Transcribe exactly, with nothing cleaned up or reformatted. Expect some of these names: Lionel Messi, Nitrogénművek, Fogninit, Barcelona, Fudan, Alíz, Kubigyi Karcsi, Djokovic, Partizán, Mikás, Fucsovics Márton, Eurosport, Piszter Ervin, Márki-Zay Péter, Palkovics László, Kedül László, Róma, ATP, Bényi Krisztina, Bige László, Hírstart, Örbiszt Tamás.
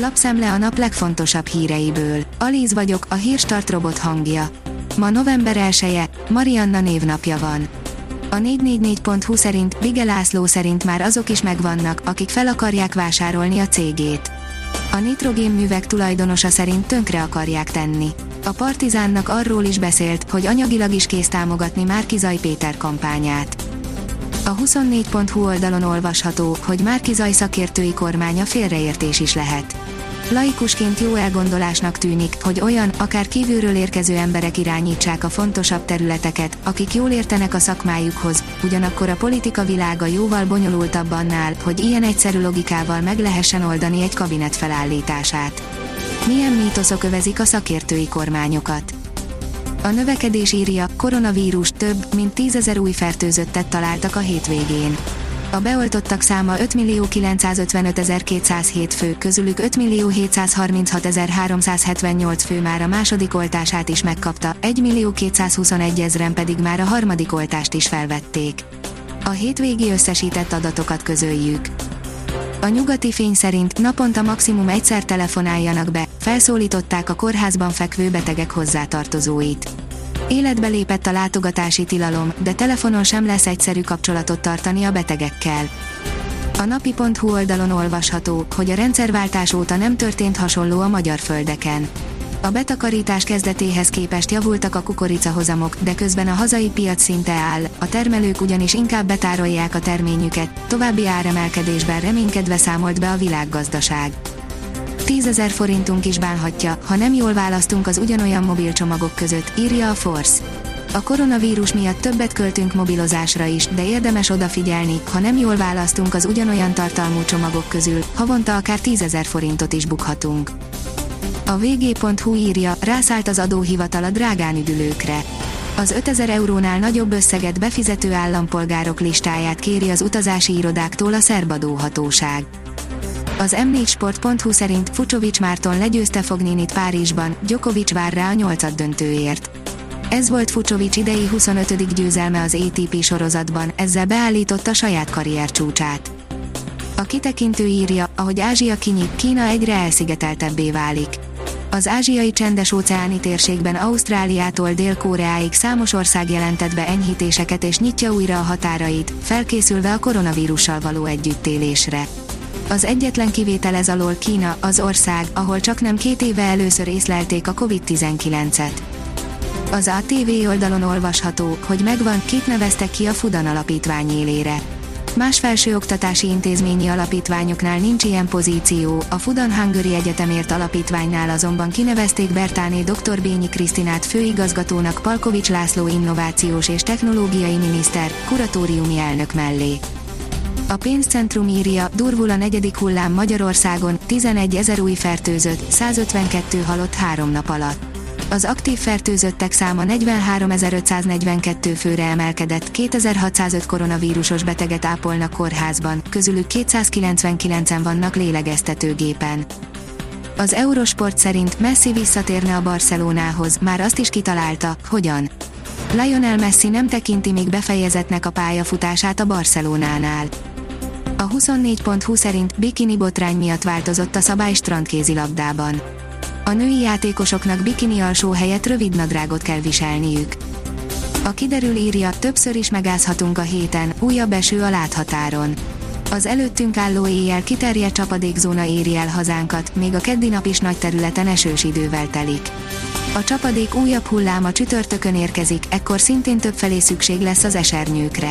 Lapszem le a nap legfontosabb híreiből. Alíz vagyok, a Hírstart robot hangja. Ma november elseje, Marianna névnapja van. A négy négy négy pont hu szerint Bige László szerint már azok is megvannak, akik fel akarják vásárolni a cégét. A Nitrogénművek tulajdonosa szerint tönkre akarják tenni. A Partizánnak arról is beszélt, hogy anyagilag is kész támogatni Márki-Zay Péter kampányát. A huszonnégy pont hu oldalon olvasható, hogy Márki-Zay szakértői kormánya félreértés is lehet. Laikusként jó elgondolásnak tűnik, hogy olyan, akár kívülről érkező emberek irányítsák a fontosabb területeket, akik jól értenek a szakmájukhoz, ugyanakkor a politika világa jóval bonyolultabb annál, hogy ilyen egyszerű logikával meg lehessen oldani egy kabinet felállítását. Milyen mítoszok övezik a szakértői kormányokat? A növekedés írja, koronavírus több, mint tízezer új fertőzöttet találtak a hétvégén. A beoltottak száma ötmillió-kilencszázötvenötezer-kétszázhét fő, közülük ötmillió-hétszázharminchatezer-háromszázhetvennyolc fő már a második oltását is megkapta, egymillió-kétszázhuszonegyezren pedig már a harmadik oltást is felvették. A hétvégi összesített adatokat közöljük. A nyugati fény szerint naponta maximum egyszer telefonáljanak be, felszólították a kórházban fekvő betegek hozzátartozóit. Életbe lépett a látogatási tilalom, de telefonon sem lesz egyszerű kapcsolatot tartani a betegekkel. A napi pont hu oldalon olvasható, hogy a rendszerváltás óta nem történt hasonló a magyar földeken. A betakarítás kezdetéhez képest javultak a kukoricahozamok, de közben a hazai piac szinte áll, a termelők ugyanis inkább betárolják a terményüket, további áremelkedésben reménykedve számolt be a világgazdaság. tízezer forintunk is bánhatja, ha nem jól választunk az ugyanolyan mobilcsomagok között, írja a Force. A koronavírus miatt többet költünk mobilozásra is, de érdemes odafigyelni, ha nem jól választunk az ugyanolyan tartalmú csomagok közül, havonta akár tízezer forintot is bukhatunk. A vg.hu írja, rászállt az adóhivatal a drágán üdülőkre. Az ötezer eurónál nagyobb összeget befizető állampolgárok listáját kéri az utazási irodáktól a szerb adóhatóság. Az em négy sport pont hu szerint Fucsovics Márton legyőzte Fogninit Párizsban, Djokovic vár rá a nyolcad döntőért. Ez volt Fucsovics idei huszonötödik győzelme az á té pé sorozatban, ezzel beállította saját karrier csúcsát. A kitekintő írja, ahogy Ázsia kinyit, Kína egyre elszigeteltebbé válik. Az ázsiai csendes-óceáni térségben Ausztráliától Dél-Koreáig számos ország jelentett be enyhítéseket és nyitja újra a határait, felkészülve a koronavírussal való együttélésre. Az egyetlen kivétel ez alól Kína, az ország, ahol csaknem két éve először észlelték a kovid tizenkilencet. Az á té vé oldalon olvasható, hogy megvan, kit neveztek ki a Fudan alapítvány élére. Más felsőoktatási intézményi alapítványoknál nincs ilyen pozíció, a Fudan Hungary Egyetemért alapítványnál azonban kinevezték Bertáné doktor Bényi Krisztinát főigazgatónak Palkovics László innovációs és technológiai miniszter, kuratóriumi elnök mellé. A pénzcentrum írja, durvul a negyedik hullám Magyarországon, tizenegyezer új fertőzött, százötvenkettő halott három nap alatt. Az aktív fertőzöttek száma negyvenháromezer-ötszáznegyvenkettő főre emelkedett, kétezer-hatszázöt koronavírusos beteget ápolnak kórházban, közülük kétszázkilencvenkilencen vannak lélegeztetőgépen. Az Eurosport szerint Messi visszatérne a Barcelonához, már azt is kitalálta, hogyan. Lionel Messi nem tekinti még befejezetnek a pályafutását a Barcelonánál. A huszonnégy pont hu szerint bikini botrány miatt változott a szabály strandkézilabdában. A női játékosoknak bikini alsó helyett rövidnadrágot kell viselniük. A kiderül írja, többször is megázhatunk a héten, újabb eső a láthatáron. Az előttünk álló éjjel kiterjedt csapadékzóna éri el hazánkat, még a keddi nap is nagy területen esős idővel telik. A csapadék újabb hulláma csütörtökön érkezik, ekkor szintén többfelé szükség lesz az esernyőkre.